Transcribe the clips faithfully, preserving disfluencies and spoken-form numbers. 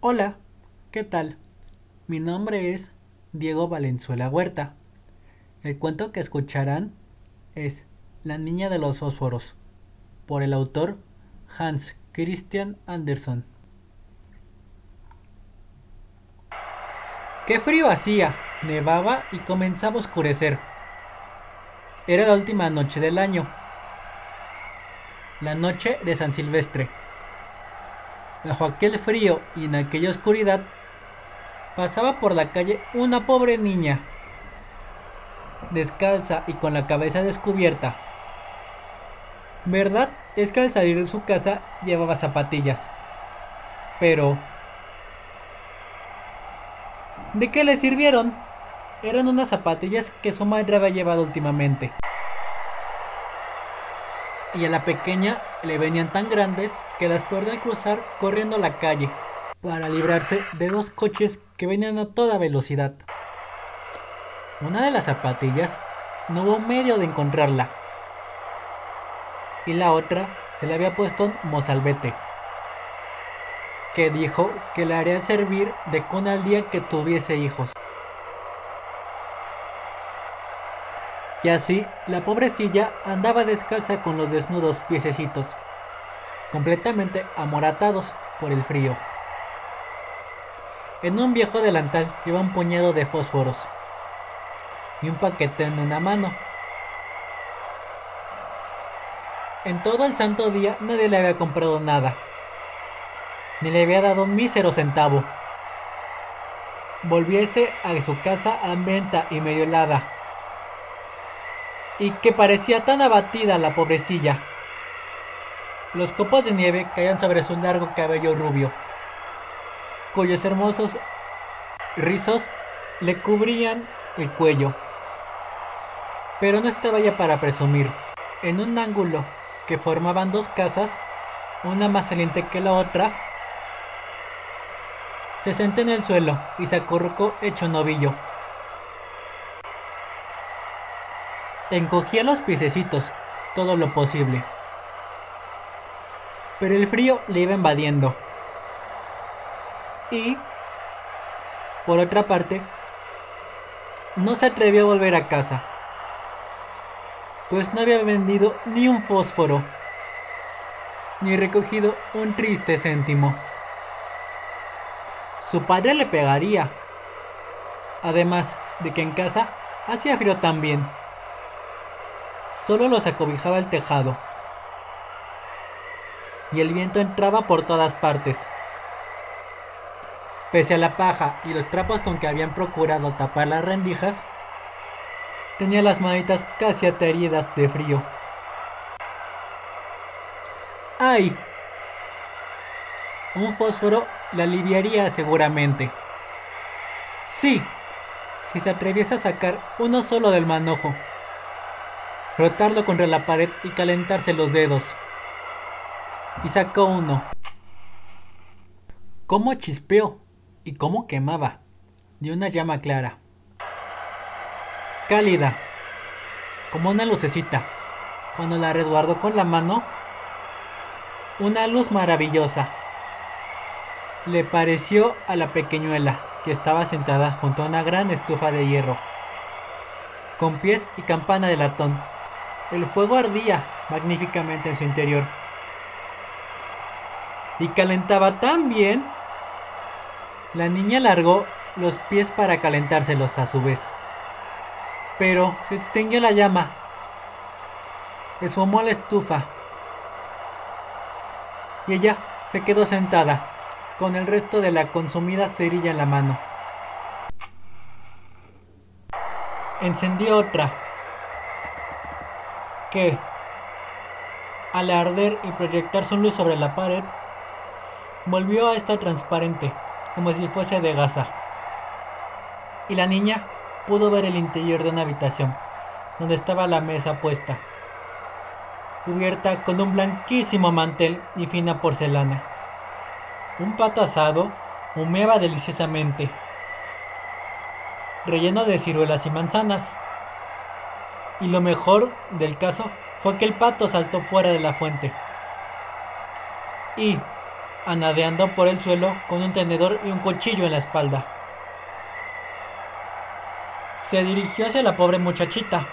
Hola, ¿qué tal? Mi nombre es Diego Valenzuela Huerta. El cuento que escucharán es La niña de los fósforos, por el autor Hans Christian Andersen. ¡Qué frío hacía! Nevaba y comenzaba a oscurecer. Era la última noche del año, la noche de San Silvestre. Bajo aquel frío y en aquella oscuridad, pasaba por la calle una pobre niña, descalza y con la cabeza descubierta. Verdad es que al salir de su casa llevaba zapatillas, pero ¿de qué le sirvieron? Eran unas zapatillas que su madre había llevado últimamente, y a la pequeña le venían tan grandes que las perdió al cruzar corriendo la calle para librarse de dos coches que venían a toda velocidad. Una de las zapatillas no hubo medio de encontrarla, y la otra se le había puesto un mozalbete, que dijo que le haría servir de cuna al día que tuviese hijos. Y así la pobrecilla andaba descalza con los desnudos piececitos, completamente amoratados por el frío. En un viejo delantal lleva un puñado de fósforos y un paquete en una mano. En todo el santo día nadie le había comprado nada, ni le había dado un mísero centavo. Volviese a su casa hambrienta y medio helada, y que parecía tan abatida la pobrecilla. Los copos de nieve caían sobre su largo cabello rubio, cuyos hermosos rizos le cubrían el cuello. Pero no estaba ya para presumir. En un ángulo que formaban dos casas, una más saliente que la otra, se sentó en el suelo y se acurrucó hecho un ovillo. Encogía los piececitos todo lo posible, pero el frío le iba invadiendo. Y, por otra parte, no se atrevió a volver a casa, pues no había vendido ni un fósforo, ni recogido un triste céntimo. Su padre le pegaría, además de que en casa hacía frío también. Solo los acobijaba el tejado, y el viento entraba por todas partes. Pese a la paja y los trapos con que habían procurado tapar las rendijas, tenía las manitas casi ateridas de frío. ¡Ay! Un fósforo la aliviaría seguramente. ¡Sí! Si se atreviese a sacar uno solo del manojo, frotarlo contra la pared y calentarse los dedos. Y sacó uno. Cómo chispeó y cómo quemaba, de una llama clara, cálida, como una lucecita. Cuando la resguardó con la mano, una luz maravillosa le pareció a la pequeñuela, que estaba sentada junto a una gran estufa de hierro, con pies y campana de latón. El fuego ardía magníficamente en su interior y calentaba tan bien. La niña largó los pies para calentárselos a su vez, pero se extinguió la llama, deshumó la estufa, y ella se quedó sentada con el resto de la consumida cerilla en la mano. Encendió otra, que, al arder y proyectar su luz sobre la pared, volvió a estar transparente, como si fuese de gasa. Y la niña pudo ver el interior de una habitación, donde estaba la mesa puesta, cubierta con un blanquísimo mantel y fina porcelana. Un pato asado humeaba deliciosamente, relleno de ciruelas y manzanas. Y lo mejor del caso fue que el pato saltó fuera de la fuente, y anadeando por el suelo con un tenedor y un cuchillo en la espalda. Se dirigió hacia la pobre muchachita,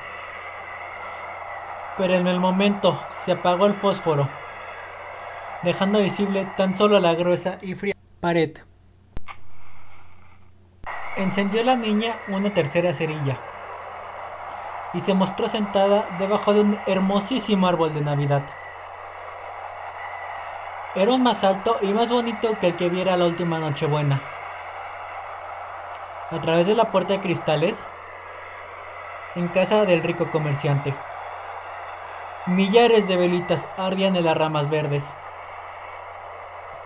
pero en el momento se apagó el fósforo, dejando visible tan solo la gruesa y fría pared. Encendió la niña una tercera cerilla y se mostró sentada debajo de un hermosísimo árbol de Navidad. Era un más alto y más bonito que el que viera la última Nochebuena. A través de la puerta de cristales, en casa del rico comerciante, millares de velitas ardían en las ramas verdes,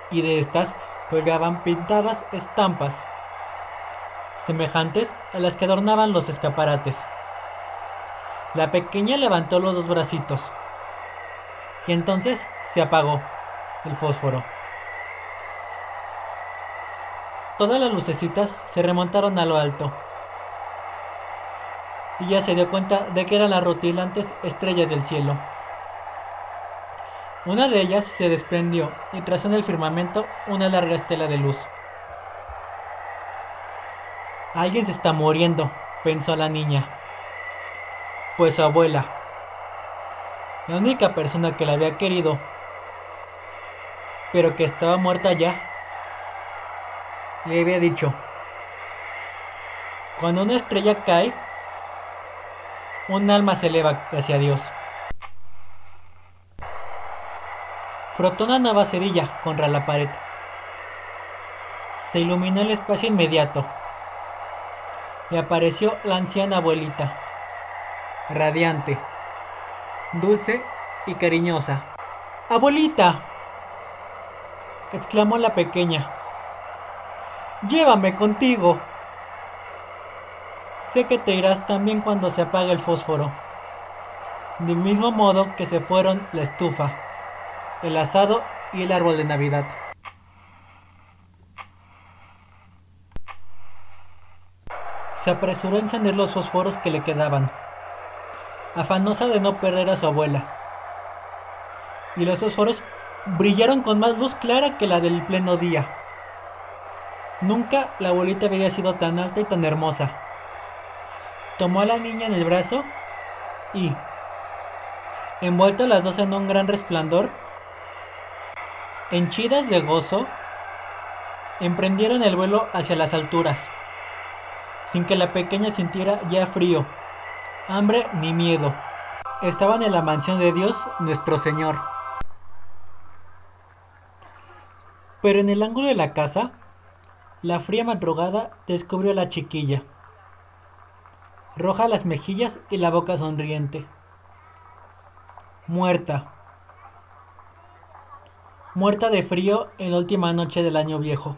y de estas colgaban pintadas estampas, semejantes a las que adornaban los escaparates. La pequeña levantó los dos bracitos, y entonces se apagó el fósforo. Todas las lucecitas se remontaron a lo alto, y ya se dio cuenta de que eran las rutilantes estrellas del cielo. Una de ellas se desprendió y trazó en el firmamento una larga estela de luz. Alguien se está muriendo, pensó la niña, pues su abuela, la única persona que la había querido, pero que estaba muerta ya, le había dicho: cuando una estrella cae, un alma se eleva hacia Dios. Frotó una nueva cerilla contra la pared. Se iluminó el espacio inmediato y apareció la anciana abuelita, radiante, dulce y cariñosa. ¡Abuelita!, exclamó la pequeña. Llévame contigo. Sé que te irás también cuando se apague el fósforo, del mismo modo que se fueron la estufa, el asado y el árbol de Navidad. Se apresuró a encender los fósforos que le quedaban, afanosa de no perder a su abuela, y los fósforos brillaron con más luz clara que la del pleno día. Nunca la abuelita había sido tan alta y tan hermosa. Tomó a la niña en el brazo y, envueltas las dos en un gran resplandor, henchidas de gozo, emprendieron el vuelo hacia las alturas, sin que la pequeña sintiera ya frío, hambre ni miedo. Estaban en la mansión de Dios nuestro Señor. Pero en el ángulo de la casa, la fría madrugada descubrió a la chiquilla, roja las mejillas y la boca sonriente, muerta, muerta de frío en la última noche del año viejo.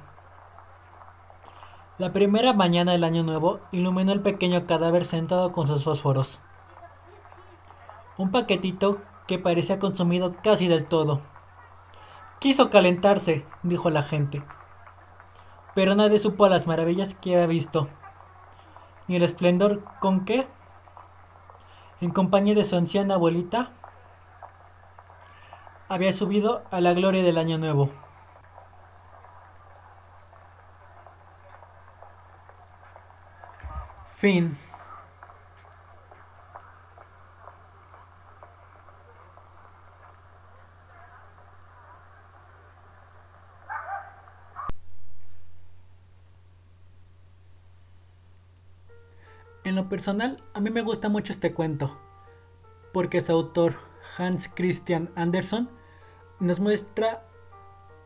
La primera mañana del año nuevo iluminó el pequeño cadáver sentado con sus fósforos, un paquetito que parecía consumido casi del todo. Quiso calentarse, dijo la gente, pero nadie supo las maravillas que había visto, ni el esplendor con que, en compañía de su anciana abuelita, había subido a la gloria del año nuevo. Fin. En lo personal, a mí me gusta mucho este cuento, porque su autor, Hans Christian Andersen, nos muestra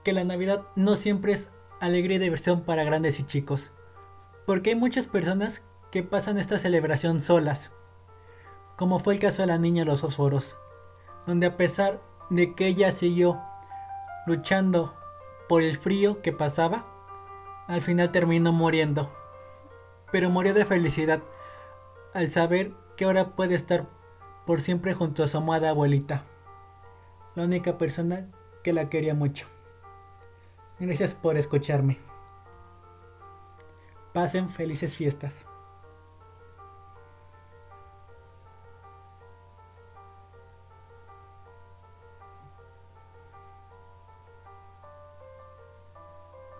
que la Navidad no siempre es alegría y diversión para grandes y chicos, porque hay muchas personas que pasan esta celebración solas, como fue el caso de la niña de los fósforos, donde a pesar de que ella siguió luchando por el frío que pasaba, al final terminó muriendo, pero murió de felicidad al saber que ahora puede estar por siempre junto a su amada abuelita, la única persona que la quería mucho. Gracias por escucharme. Pasen felices fiestas.